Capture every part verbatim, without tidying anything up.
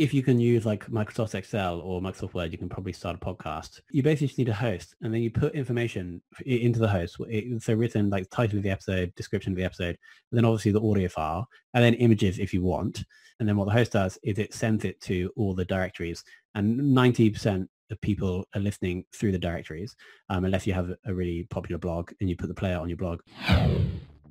if you can use like Microsoft Excel or Microsoft Word, you can probably start a podcast. You basically just need a host, and then you put information into the host. So written, like title of the episode, description of the episode, and then obviously the audio file, and then images if you want. And then what the host does is it sends it to all the directories, and ninety percent of people are listening through the directories, um, unless you have a really popular blog and you put the player on your blog.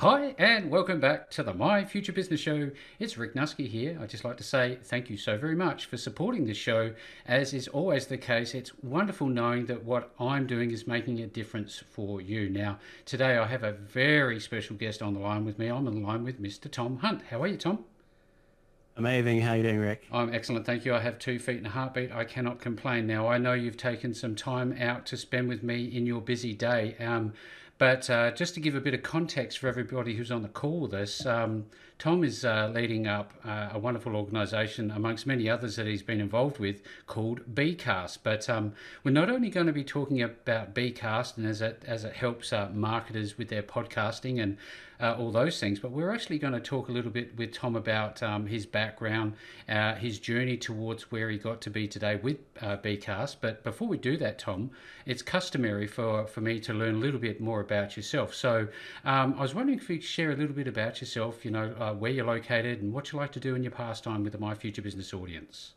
Hi, and welcome back to the My Future Business Show. It's Rick Nusky here. I'd just like to say thank you so very much for supporting this show. As is always the case, it's wonderful knowing that what I'm doing is making a difference for you. Now, today I have a very special guest on the line with me. I'm on the line with Mister Tom Hunt. How are you, Tom? Amazing. How are you doing, Rick? I'm excellent, thank you. I have two feet and a heartbeat. I cannot complain. Now, I know you've taken some time out to spend with me in your busy day, um, but uh, just to give a bit of context for everybody who's on the call with us, um, Tom is uh, leading up uh, a wonderful organisation, amongst many others that he's been involved with, called Bcast. But um, we're not only going to be talking about Bcast and as it, as it helps uh, marketers with their podcasting and uh, all those things, but we're actually going to talk a little bit with Tom about um, his background, uh, his journey towards where he got to be today with uh, Bcast. But before we do that, Tom, it's customary for, for me to learn a little bit more about yourself. So um, I was wondering if you could share a little bit about yourself, you know, Uh, where you're located and what you like to do in your pastime with the My Future Business audience.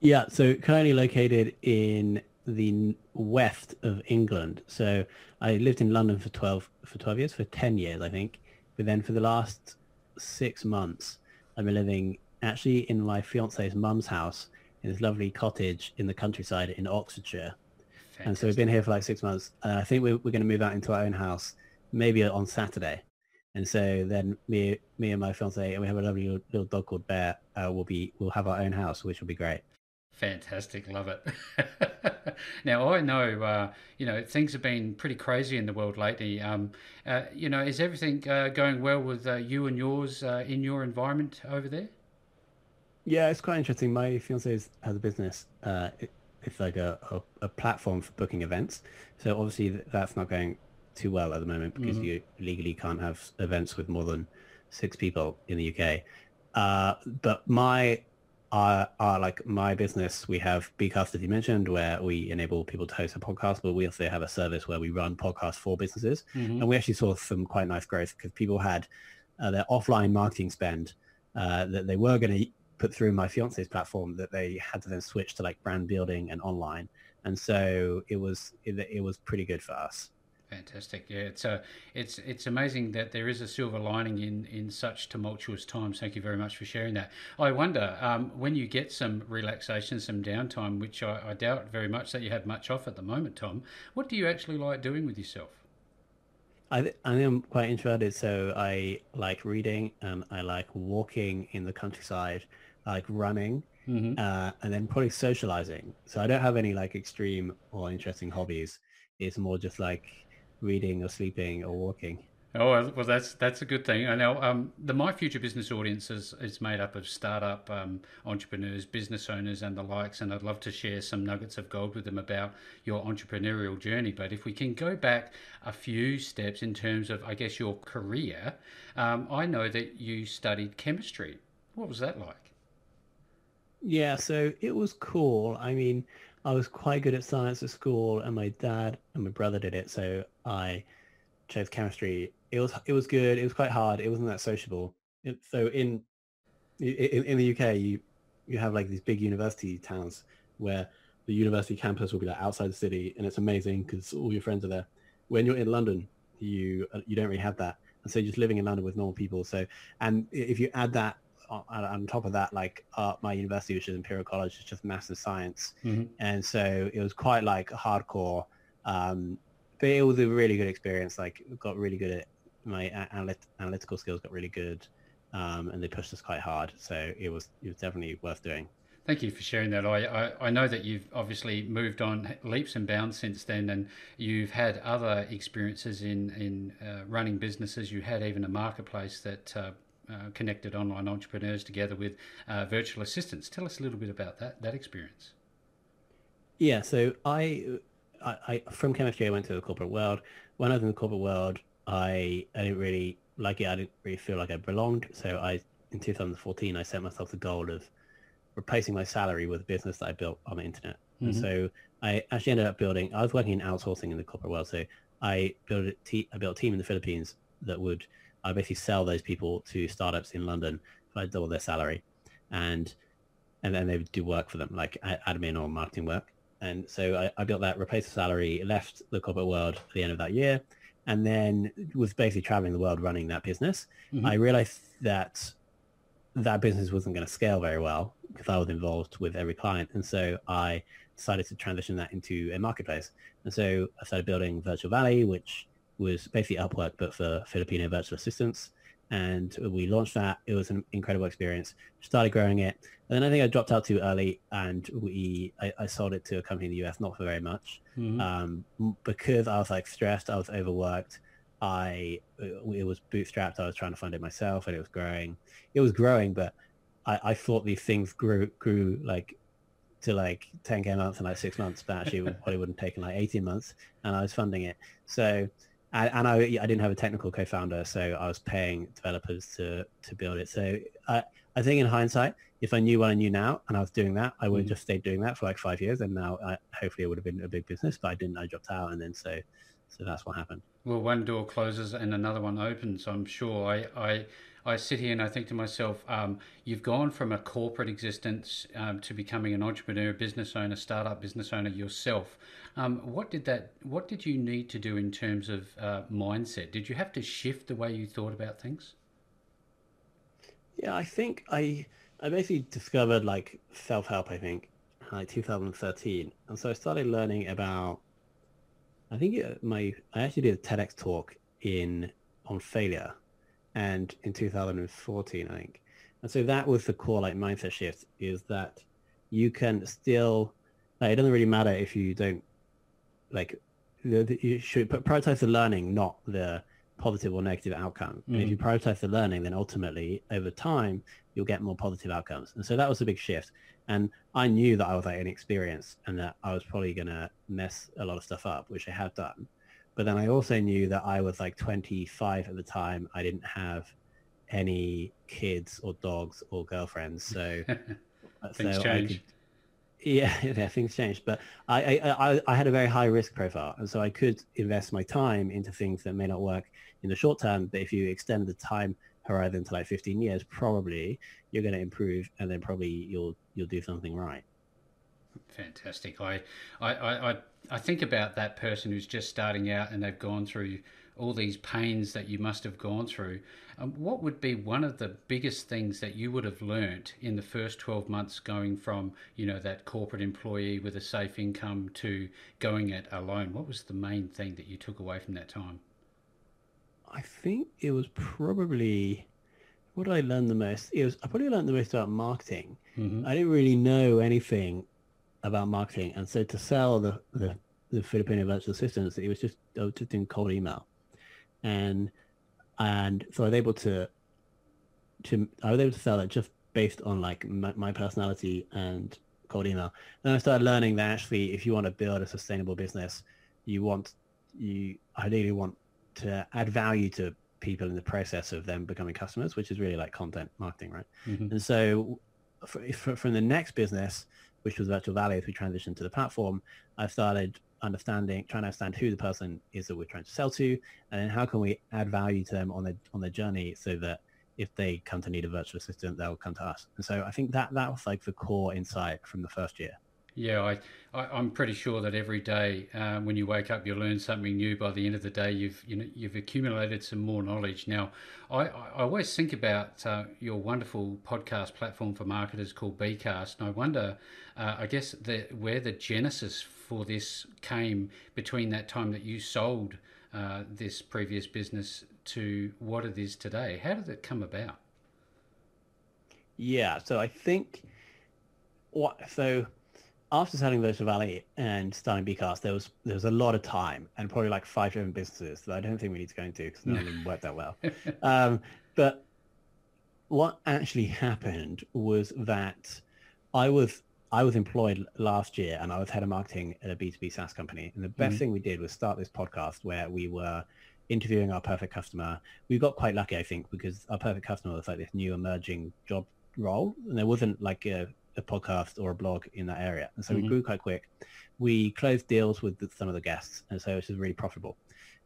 Yeah, so currently located in the west of England. So I lived in London for twelve for twelve years, for ten years, I think. But then for the last six months, I've been living actually in my fiance's mum's house in this lovely cottage in the countryside in Oxfordshire. Fantastic. And so we've been here for like six months. Uh, I think we're, we're going to move out into our own house, maybe on Saturday. And so then me, me and my fiance, and we have a lovely little, little dog called Bear. Uh, we'll be, we'll have our own house, which will be great. Fantastic, love it. Now I know, uh, you know, things have been pretty crazy in the world lately. Um, uh, you know, is everything uh, going well with uh, you and yours uh, in your environment over there? Yeah, it's quite interesting. My fiance has a business. Uh, it, it's like a, a a platform for booking events. So obviously that's not going too well at the moment because mm-hmm. you legally can't have events with more than six people in the U K. Uh, but my, uh, uh, like my business, we have Bcast, as you mentioned, where we enable people to host a podcast, but we also have a service where we run podcasts for businesses. Mm-hmm. And we actually saw some quite nice growth because people had uh, their offline marketing spend uh, that they were going to put through my fiance's platform that they had to then switch to like brand building and online. And so it was, it, it was pretty good for us. Fantastic. Yeah, it's uh, it's it's amazing that there is a silver lining in, in such tumultuous times. Thank you very much for sharing that. I wonder, um, when you get some relaxation, some downtime, which I, I doubt very much that you have much off at the moment, Tom, what do you actually like doing with yourself? I th- I am quite introverted, so I like reading and I like walking in the countryside, I like running. Mm-hmm. uh, and then probably socializing. So I don't have any like extreme or interesting hobbies. It's more just like reading or sleeping or walking. Oh, well, that's that's a good thing. I know um, the My Future Business audience is, is made up of startup um, entrepreneurs, business owners and the likes, and I'd love to share some nuggets of gold with them about your entrepreneurial journey. But if we can go back a few steps in terms of, I guess, your career, um, I know that you studied chemistry. What was that like? Yeah, so it was cool. I mean, I was quite good at science at school, and my dad and my brother did it, so I chose chemistry. It was it was good. It was quite hard. It wasn't that sociable. It, so in, in in the U K, you you have like these big university towns where the university campus will be like outside the city, and it's amazing because all your friends are there. When you're in London, you you don't really have that, and so you're just living in London with normal people. So, and if you add that on top of that, like uh, my university, which is Imperial College, is just maths and science. Mm-hmm. And so it was quite like hardcore, um, but it was a really good experience. Like got really good at my analyt- analytical skills, got really good. Um, and they pushed us quite hard. So it was, it was definitely worth doing. Thank you for sharing that. I, I, I know that you've obviously moved on leaps and bounds since then, and you've had other experiences in, in uh, running businesses. You had even a marketplace that uh, uh, connected online entrepreneurs together with uh, virtual assistants. Tell us a little bit about that, that experience. Yeah, so I, I, I from chemistry, I went to the corporate world. When I was in the corporate world, I, I didn't really like it. I didn't really feel like I belonged. So I, in two thousand fourteen, I set myself the goal of replacing my salary with a business that I built on the internet. Mm-hmm. And so I actually ended up building, I was working in outsourcing in the corporate world. So I built a, te- I built a team in the Philippines that would, I basically sell those people to startups in London. So I double their salary, and, and then they would do work for them, like admin or marketing work. And so I, I built that, replaced the salary, left the corporate world at the end of that year, and then was basically traveling the world running that business. Mm-hmm. I realized that that business wasn't going to scale very well because I was involved with every client. And so I decided to transition that into a marketplace. And so I started building Virtual Valley, which was basically Upwork, but for Filipino virtual assistants. And we launched that. It was an incredible experience. Started growing it. And then I think I dropped out too early, and we I, I sold it to a company in the U S, not for very much. Mm-hmm. Um, because I was like stressed, I was overworked. I, it was bootstrapped. I was trying to fund it myself, and it was growing. It was growing, but I, I thought these things grew, grew like to like ten K a month in like six months, but actually it probably wouldn't have taken like eighteen months, and I was funding it. So, and, and I, I didn't have a technical co-founder, so I was paying developers to, to build it. So I, I think in hindsight, if I knew what I knew now and I was doing that, I would have mm. just stayed doing that for like five years. And now I, hopefully it would have been a big business, but I didn't, I dropped out. And then, so, so that's what happened. Well, one door closes and another one opens, I'm sure. I, I, I sit here and I think to myself, um, you've gone from a corporate existence um, to becoming an entrepreneur, business owner, startup business owner yourself. Um, what did that? What did you need to do in terms of uh, mindset? Did you have to shift the way you thought about things? Yeah, I think I, I basically discovered like self-help, I think, like two thousand thirteen. And so I started learning about, I think my I actually did a TEDx talk in on failure, and in two thousand fourteen, I think. And so that was the core like mindset shift, is that you can still, like, it doesn't really matter if you don't like the, the, you should prioritize the learning, not the positive or negative outcome. Mm. And if you prioritize the learning, then ultimately over time you'll get more positive outcomes. And so that was a big shift. And I knew that I was like inexperienced and that I was probably gonna mess a lot of stuff up, which I have done. But then I also knew that I was like twenty-five at the time. I didn't have any kids or dogs or girlfriends, so things so change. I could, yeah, yeah, things changed. But I, I, I, I had a very high risk profile, and so I could invest my time into things that may not work in the short term. But if you extend the time horizon to like fifteen years, probably you're going to improve, and then probably you'll you'll do something right. Fantastic. I, I, I, I think about that person who's just starting out and they've gone through all these pains that you must have gone through. Um, what would be one of the biggest things that you would have learned in the first twelve months going from, you know, that corporate employee with a safe income to going it alone? What was the main thing that you took away from that time? I think it was probably, what did I learn the most? It was, I probably learned the most about marketing. Mm-hmm. I didn't really know anything about marketing. And so to sell the, the, the Filipino virtual assistants, it was just, I was just doing cold email. And, and so I was able to, to, I was able to sell that just based on like my, my personality and cold email. Then I started learning that actually, if you want to build a sustainable business, you want, you ideally want to add value to people in the process of them becoming customers, which is really like content marketing, right? Mm-hmm. And so for, for, from the next business, which was Virtual Valley, as we transitioned to the platform, I started understanding, trying to understand who the person is that we're trying to sell to, and then how can we add value to them on their on their journey, so that if they come to need a virtual assistant, they'll come to us. And so I think that that was like the core insight from the first year. Yeah, I, I, I'm pretty sure that every day uh, when you wake up, you learn something new. By the end of the day, you've you know, you've accumulated some more knowledge. Now, I, I always think about uh, your wonderful podcast platform for marketers called Bcast, and I wonder, uh, I guess, the, where the genesis for this came between that time that you sold uh, this previous business to what it is today. How did it come about? Yeah, so I think what, so after selling Virtual Valley and starting Bcast, there was there was a lot of time and probably like five different businesses that I don't think we need to go into because none of them worked that well. Um, but what actually happened was that I was I was employed last year and I was head of marketing at a B two B SaaS company. And the best mm-hmm. thing we did was start this podcast where we were interviewing our perfect customer. We got quite lucky, I think, because our perfect customer was like this new emerging job role, and there wasn't like a, a podcast or a blog in that area. And so mm-hmm. we grew quite quick. We closed deals with the, some of the guests, and so it was really profitable.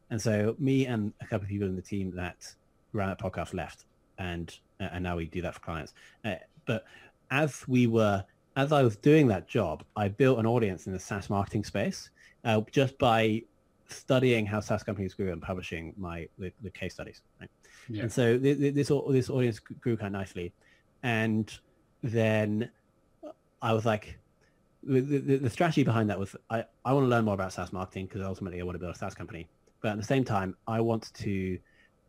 And so me and a couple of people in the team that ran that podcast left, and uh, and now we do that for clients. Uh, but as we were, as I was doing that job, I built an audience in the SaaS marketing space uh, just by studying how SaaS companies grew and publishing my the, the case studies. Right? Yeah. And so th th this this audience grew kind of nicely. And then I was like, the, the, the strategy behind that was I, I want to learn more about SaaS marketing because ultimately I want to build a SaaS company. But at the same time, I want to,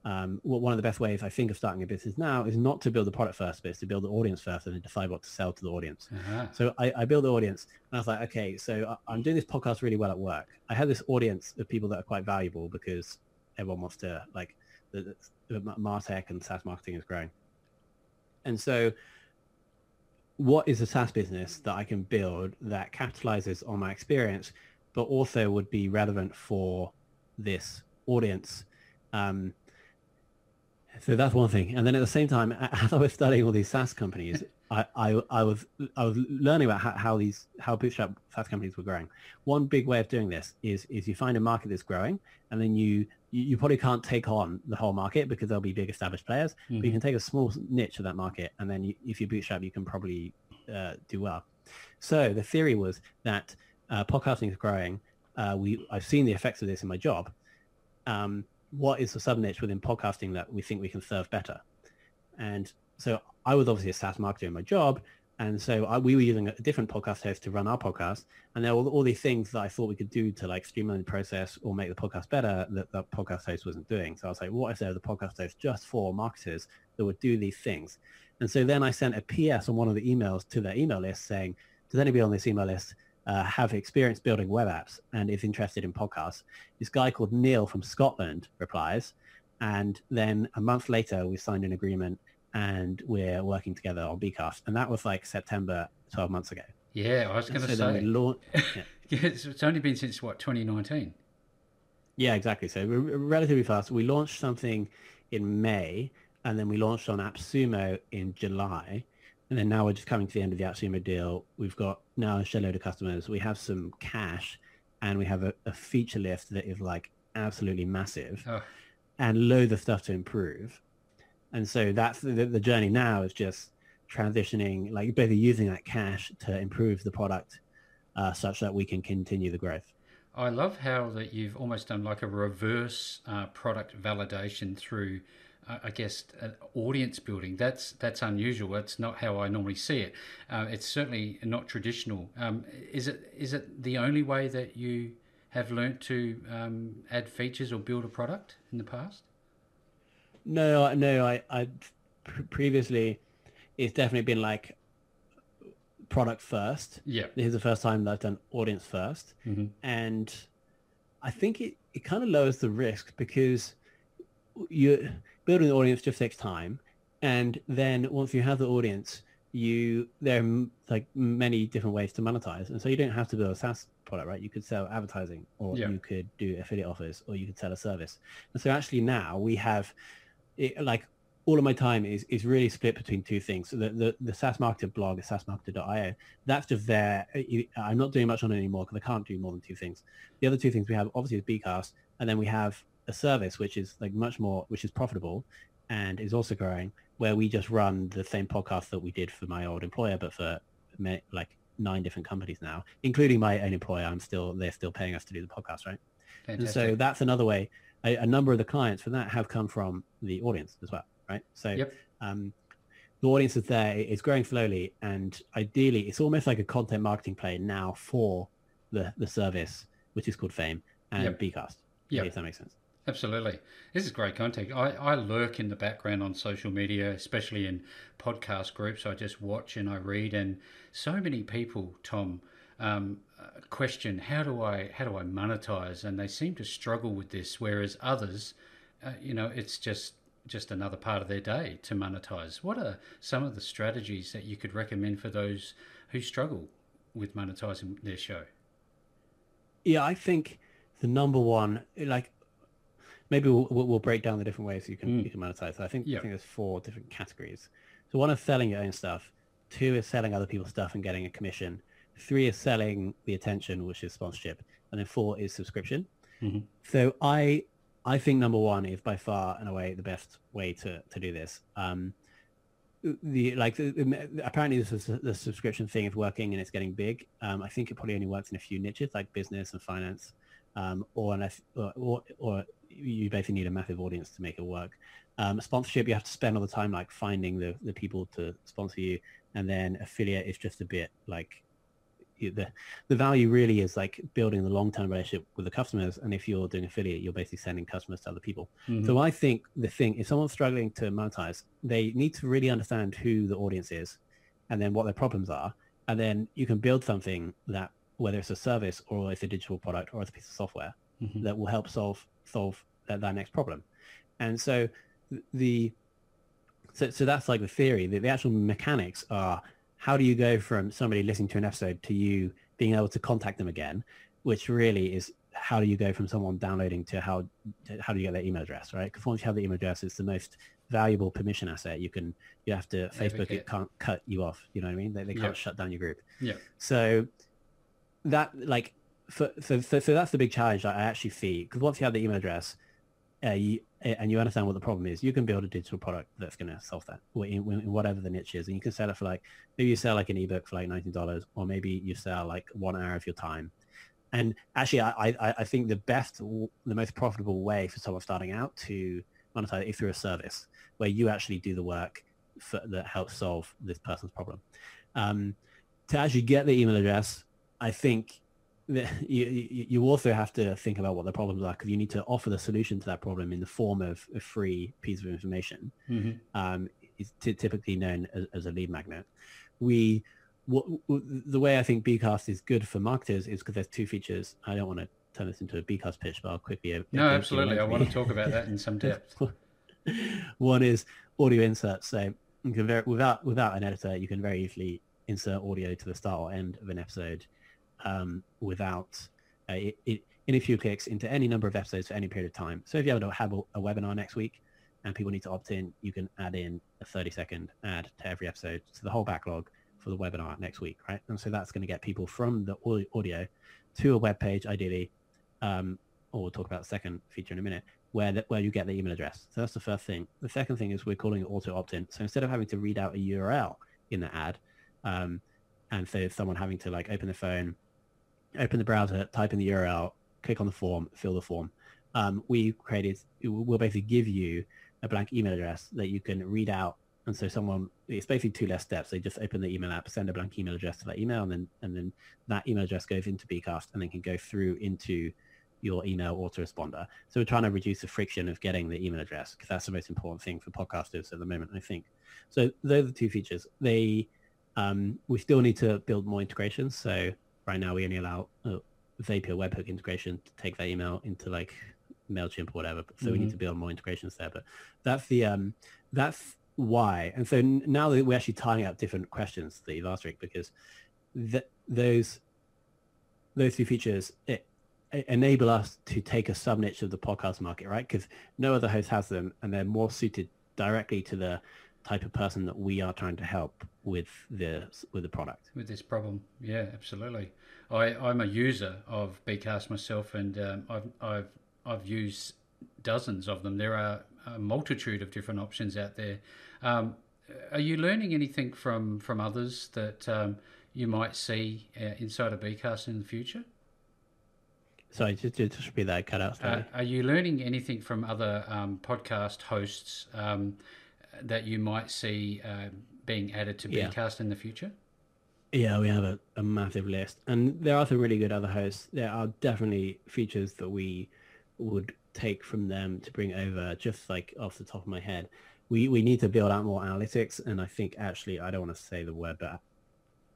um, well, one of the best ways I think of starting a business now is not to build the product first, but it's to build the audience first and then decide what to sell to the audience. Uh-huh. So I, I built the audience and I was like, okay, so I, I'm doing this podcast really well at work. I have this audience of people that are quite valuable because everyone wants to, like, the, the MarTech and SaaS marketing is growing. And so what is a SaaS business that I can build that capitalizes on my experience, but also would be relevant for this audience? Um, so that's one thing. And then at the same time, as I was studying all these SaaS companies, I, I, I was I was learning about how, how these how bootstrap SaaS companies were growing. One big way of doing this is is you find a market that's growing, and then you you probably can't take on the whole market because there'll be big established players, mm-hmm. but you can take a small niche of that market, and then you, if you bootstrap, you can probably uh, do well. So the theory was that uh, podcasting is growing. Uh, we I've seen the effects of this in my job. Um, what is the sub-niche within podcasting that we think we can serve better? And so I was obviously a SaaS marketer in my job, and so I, we were using a different podcast host to run our podcast, and there were all, all these things that I thought we could do to like streamline the process or make the podcast better that the podcast host wasn't doing. So I was like, what if there was a podcast host just for marketers that would do these things? And so then I sent a P S on one of the emails to their email list saying, does anybody on this email list uh, have experience building web apps and is interested in podcasts? This guy called Neil from Scotland replies, and then a month later we signed an agreement and we're working together on Bcast. And that was like September, twelve months ago. Yeah, I was going to so say. Launched, yeah. It's only been since, what, twenty nineteen? Yeah, exactly. So relatively fast. We launched something in May, and then we launched on AppSumo in July. And then now we're just coming to the end of the AppSumo deal. We've got now a shitload of customers. We have some cash, and we have a, a feature list that is like absolutely massive oh. and loads of stuff to improve. And so that's the, the journey now is just transitioning, like basically using that cash to improve the product uh, such that we can continue the growth. I love how that you've almost done like a reverse uh, product validation through, uh, I guess, uh, audience building. That's that's unusual. That's not how I normally see it. Uh, it's certainly not traditional. Um, is it is it the only way that you have learnt to um, add features or build a product in the past? No, no, I, I previously, it's definitely been like product first. Yeah. This is the first time that I've done audience first. Mm-hmm. And I think it, it kind of lowers the risk because you building an audience just takes time. And then once you have the audience, you there are like many different ways to monetize. And so you don't have to build a SaaS product, right? You could sell advertising, or yeah. you could do affiliate offers, or you could sell a service. And so actually now we have... It, like all of my time is is really split between two things. So the the, the SaaS marketer blog is sas marketer dot i o. That's just there. I'm not doing much on it anymore because I can't do more than two things. The other two things we have obviously is Bcast, and then we have a service which is like much more, which is profitable, and is also growing, where we just run the same podcast that we did for my old employer, but for like nine different companies now, including my own employer. I'm still they're still paying us to do the podcast, right? Fantastic. And so that's another way. A, a number of the clients for that have come from the audience as well, right? So yep. um, the audience is there, it's growing slowly, and ideally it's almost like a content marketing play now for the, the service, which is called Fame and yep. Bcast, yep. if that makes sense. Absolutely. This is great content. I, I lurk in the background on social media, especially in podcast groups. I just watch and I read, and so many people, Tom, um, question, how do I how do I monetize? And they seem to struggle with this, whereas others, uh, you know, it's just just another part of their day to monetize. What are some of the strategies that you could recommend for those who struggle with monetizing their show? Yeah, I think the number one, like, maybe we'll, we'll break down the different ways you can, mm. you can monetize. So I think, yeah. I think there's four different categories. So one is selling your own stuff. Two is selling other people's stuff and getting a commission. Three is selling the attention, which is sponsorship. And then four is subscription. Mm-hmm. So I I think number one is by far and away the best way to, to do this. Um, the like the, apparently this is, the subscription thing is working and it's getting big. Um, I think it probably only works in a few niches like business and finance, um, or unless or, or, or you basically need a massive audience to make it work. Um, sponsorship, you have to spend all the time like finding the, the people to sponsor you, and then affiliate is just a bit like the the value really is like building the long-term relationship with the customers. And if you're doing affiliate, you're basically sending customers to other people. Mm-hmm. So I think the thing, if someone's struggling to monetize, they need to really understand who the audience is and then what their problems are. And then you can build something that, whether it's a service or it's a digital product or it's a piece of software, mm-hmm. that will help solve solve that, that next problem. And so the so, so that's like the theory. The, the actual mechanics are, how do you go from somebody listening to an episode to you being able to contact them again, which really is, how do you go from someone downloading to how to, how do you get their email address, right? Because once you have the email address, it's the most valuable permission asset. You can, you have to, Facebook, it can't cut you off. You know what I mean? They, they can't yeah. shut down your group. Yeah. So that like, for, so, so, so that's the big challenge I actually see. Because once you have the email address uh, you, and you understand what the problem is, you can build a digital product that's going to solve that in, in whatever the niche is. And you can sell it for like, maybe you sell like an ebook for like nineteen dollars, or maybe you sell like one hour of your time. And actually, I, I, I think the best, the most profitable way for someone starting out to monetize is through a service where you actually do the work for, that helps solve this person's problem. Um, to actually get the email address, I think You, you you also have to think about what the problems are, because you need to offer the solution to that problem in the form of a free piece of information. Mm-hmm. um, it's t- typically known as, as a lead magnet. We what, the way I think Bcast is good for marketers is because there's two features. I don't want to turn this into a Bcast pitch, but I'll quickly. No, absolutely. I want to talk about that in some depth. One is audio inserts. So you can very, without without an editor, you can very easily insert audio to the start or end of an episode. Um, without uh, it, it, in a few clicks into any number of episodes for any period of time. So if you have a, have a, a webinar next week and people need to opt in, you can add in a thirty second ad to every episode, so the whole backlog for the webinar next week, right? And so that's going to get people from the audio to a web page, ideally, um, or we'll talk about the second feature in a minute, where the, where you get the email address. So that's the first thing. The second thing is we're calling it auto opt-in. So instead of having to read out a U R L in the ad, um, and so someone having to like open the phone, open the browser, type in the U R L, click on the form, fill the form. Um, we created, we'll basically give you a blank email address that you can read out. And so someone, it's basically two less steps. They just open the email app, send a blank email address to that email, and then and then that email address goes into Bcast and then can go through into your email autoresponder. So we're trying to reduce the friction of getting the email address, because that's the most important thing for podcasters at the moment, I think. So those are the two features. They, um, we still need to build more integrations. So right now, we only allow uh, Zapier webhook integration to take that email into like MailChimp or whatever. So mm-hmm. we need to build more integrations there. But that's the um, that's why. And so now that we're actually tying up different questions that you've asked, Rick, because th- those those two features it, it enable us to take a sub niche of the podcast market, right? Because no other host has them, and they're more suited directly to the type of person that we are trying to help with the with the product, with this problem. Yeah, absolutely. I, I'm a user of Bcast myself, and um, I've I've I've used dozens of them. There are a multitude of different options out there. Um, are you learning anything from from others that um, you might see uh, inside of Bcast in the future? Sorry, just just repeat that cut out. Uh, are you learning anything from other um, podcast hosts? Um, that you might see uh, being added to Bcast yeah. in the future? Yeah, we have a, a massive list. And there are some really good other hosts. There are definitely features that we would take from them to bring over, just like off the top of my head. We, we need to build out more analytics. And I think actually, I don't want to say the word, but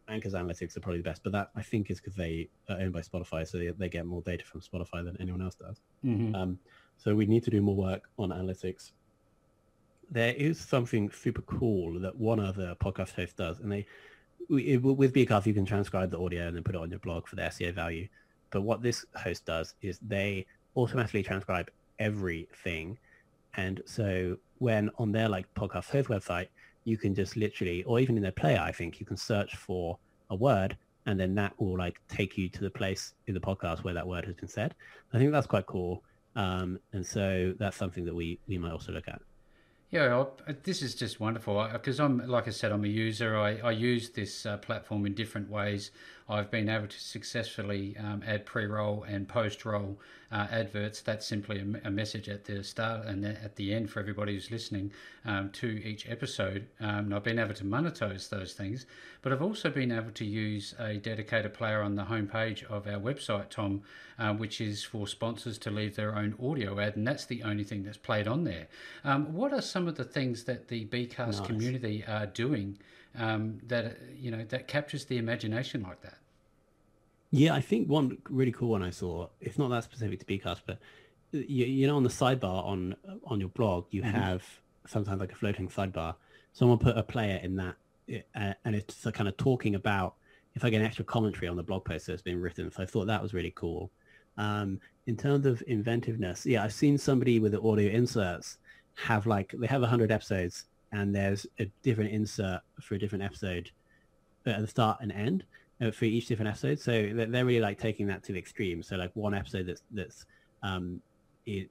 Anchor's analytics are probably the best. But that, I think, is because they are owned by Spotify. So they, they get more data from Spotify than anyone else does. Mm-hmm. Um, so we need to do more work on analytics. There is something super cool that one other podcast host does. And they we, it, with Bcast, you can transcribe the audio and then put it on your blog for the S E O value. But what this host does is they automatically transcribe everything. And so when on their like podcast host website, you can just literally, or even in their player, I think you can search for a word and then that will like take you to the place in the podcast where that word has been said. I think that's quite cool. Um, and so that's something that we, we might also look at. Yeah, I, this is just wonderful because I'm, like I said, I'm a user. I, I use this uh, platform in different ways. I've been able to successfully um, add pre-roll and post-roll uh, adverts. That's simply a, a message at the start and at the end for everybody who's listening um, to each episode. Um, and I've been able to monetize those things, but I've also been able to use a dedicated player on the homepage of our website, Tom, uh, which is for sponsors to leave their own audio ad, and that's the only thing that's played on there. Um, what are some Some of the things that the Bcast nice. community are doing um, that, you know, that captures the imagination like that? Yeah, I think one really cool one I saw, it's not that specific to Bcast, but you, you know, on the sidebar on on your blog, you mm-hmm. have sometimes like a floating sidebar. Someone put a player in that, and it's kind of talking about, it's like an extra commentary on the blog post that's been written. So I thought that was really cool. Um, in terms of inventiveness, yeah, I've seen somebody with the audio inserts have like they have one hundred episodes and there's a different insert for a different episode at the start and end for each different episode, so they're really like taking that to the extreme. So like one episode that's that's um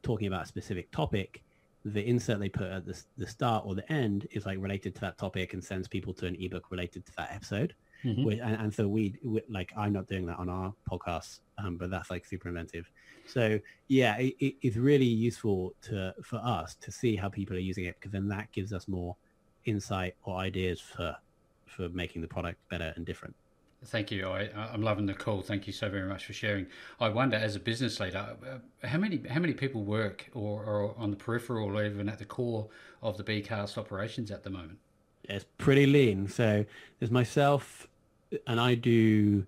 talking about a specific topic, the insert they put at the, the start or the end is like related to that topic and sends people to an ebook related to that episode. Mm-hmm. Which, and, and so we, we like I'm not doing that on our podcast, um, but that's like super inventive. So yeah, it, it, it's really useful to for us to see how people are using it, because then that gives us more insight or ideas for for making the product better and different. Thank you. I, I'm loving the call. Thank you so very much for sharing. I wonder, as a business leader, how many how many people work or are on the peripheral or even at the core of the Bcast operations at the moment? It's pretty lean. So there's myself, and I do,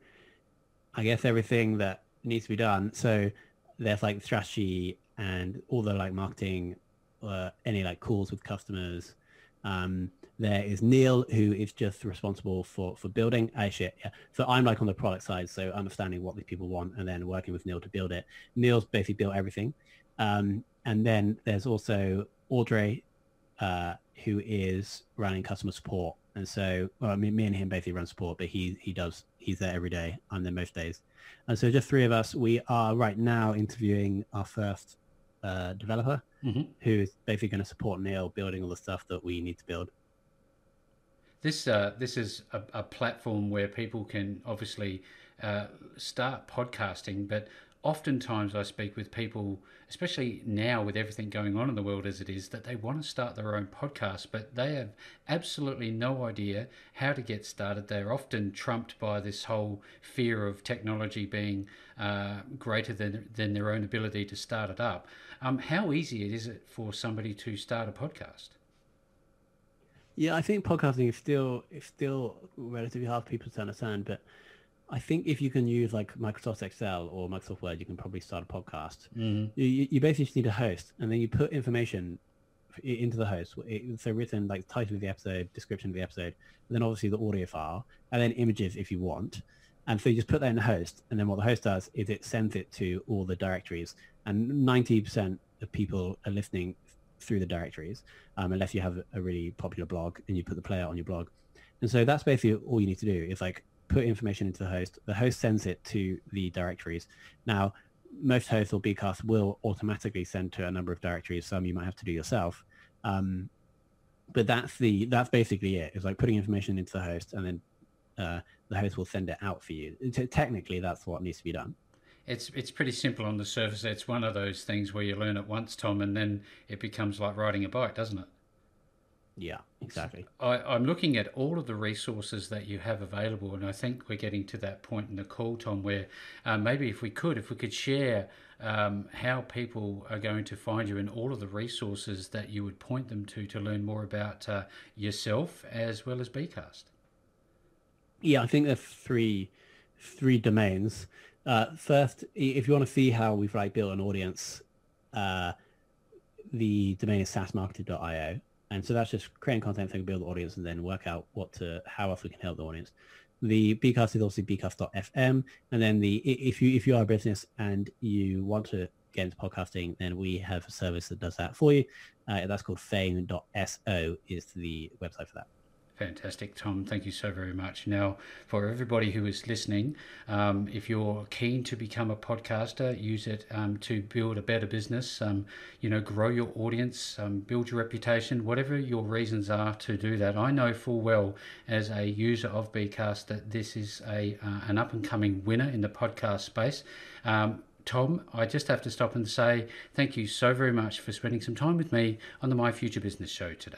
I guess, everything that needs to be done. So there's like strategy and all the like marketing or any like calls with customers. Um, there is Neil, who is just responsible for, for building. Oh, shit, yeah. So I'm like on the product side, so understanding what these people want and then working with Neil to build it. Neil's basically built everything. Um, and then there's also Audrey, uh, who is running customer support. And so, well, I mean, me and him basically run support, but he he does, he's there every day. I'm there most days. And so just three of us, we are right now interviewing our first uh, developer, mm-hmm. who is basically going to support Neil building all the stuff that we need to build. This, uh, this is a, a platform where people can obviously uh, start podcasting, but oftentimes I speak with people, especially now with everything going on in the world as it is, that they want to start their own podcast, but they have absolutely no idea how to get started. They're often trumped by this whole fear of technology being uh, greater than, than their own ability to start it up. Um, how easy is it for somebody to start a podcast? Yeah, I think podcasting is still, it's still relatively hard for people to understand, but I think if you can use like Microsoft Excel or Microsoft Word, you can probably start a podcast. Mm-hmm. You, you basically just need a host, and then you put information into the host. So written like title of the episode, description of the episode, and then obviously the audio file, and then images if you want. And so you just put that in the host, and then what the host does is it sends it to all the directories. And ninety percent of people are listening through the directories, um, unless you have a really popular blog and you put the player on your blog. And so that's basically all you need to do is like, put information into the host, the host sends it to the directories. Now, most hosts or Bcast will automatically send to a number of directories. Some you might have to do yourself. Um, but that's the that's basically it. It's like putting information into the host, and then uh, the host will send it out for you. T- technically, that's what needs to be done. It's it's pretty simple on the surface. It's one of those things where you learn it once, Tom, and then it becomes like riding a bike, doesn't it? Yeah, exactly. I, I'm looking at all of the resources that you have available, and I think we're getting to that point in the call, Tom, where uh, maybe if we could, if we could share um, how people are going to find you and all of the resources that you would point them to to learn more about uh, yourself as well as Bcast. Yeah, I think there are three, three domains. Uh, first, if you want to see how we've like built an audience, uh, the domain is sas marketer dot i o. And so that's just creating content that can build the audience and then work out what to, how else we can help the audience. The Bcast is obviously bcast dot f m. And then the, if you, if you are a business and you want to get into podcasting, then we have a service that does that for you. Uh, that's called fame dot s o is the website for that. Fantastic, Tom. Thank you so very much. Now, for everybody who is listening, um, if you're keen to become a podcaster, use it um, to build a better business, um, you know, grow your audience, um, build your reputation, whatever your reasons are to do that. I know full well as a user of Bcast that this is a uh, an up-and-coming winner in the podcast space. Um, Tom, I just have to stop and say thank you so very much for spending some time with me on the My Future Business Show today.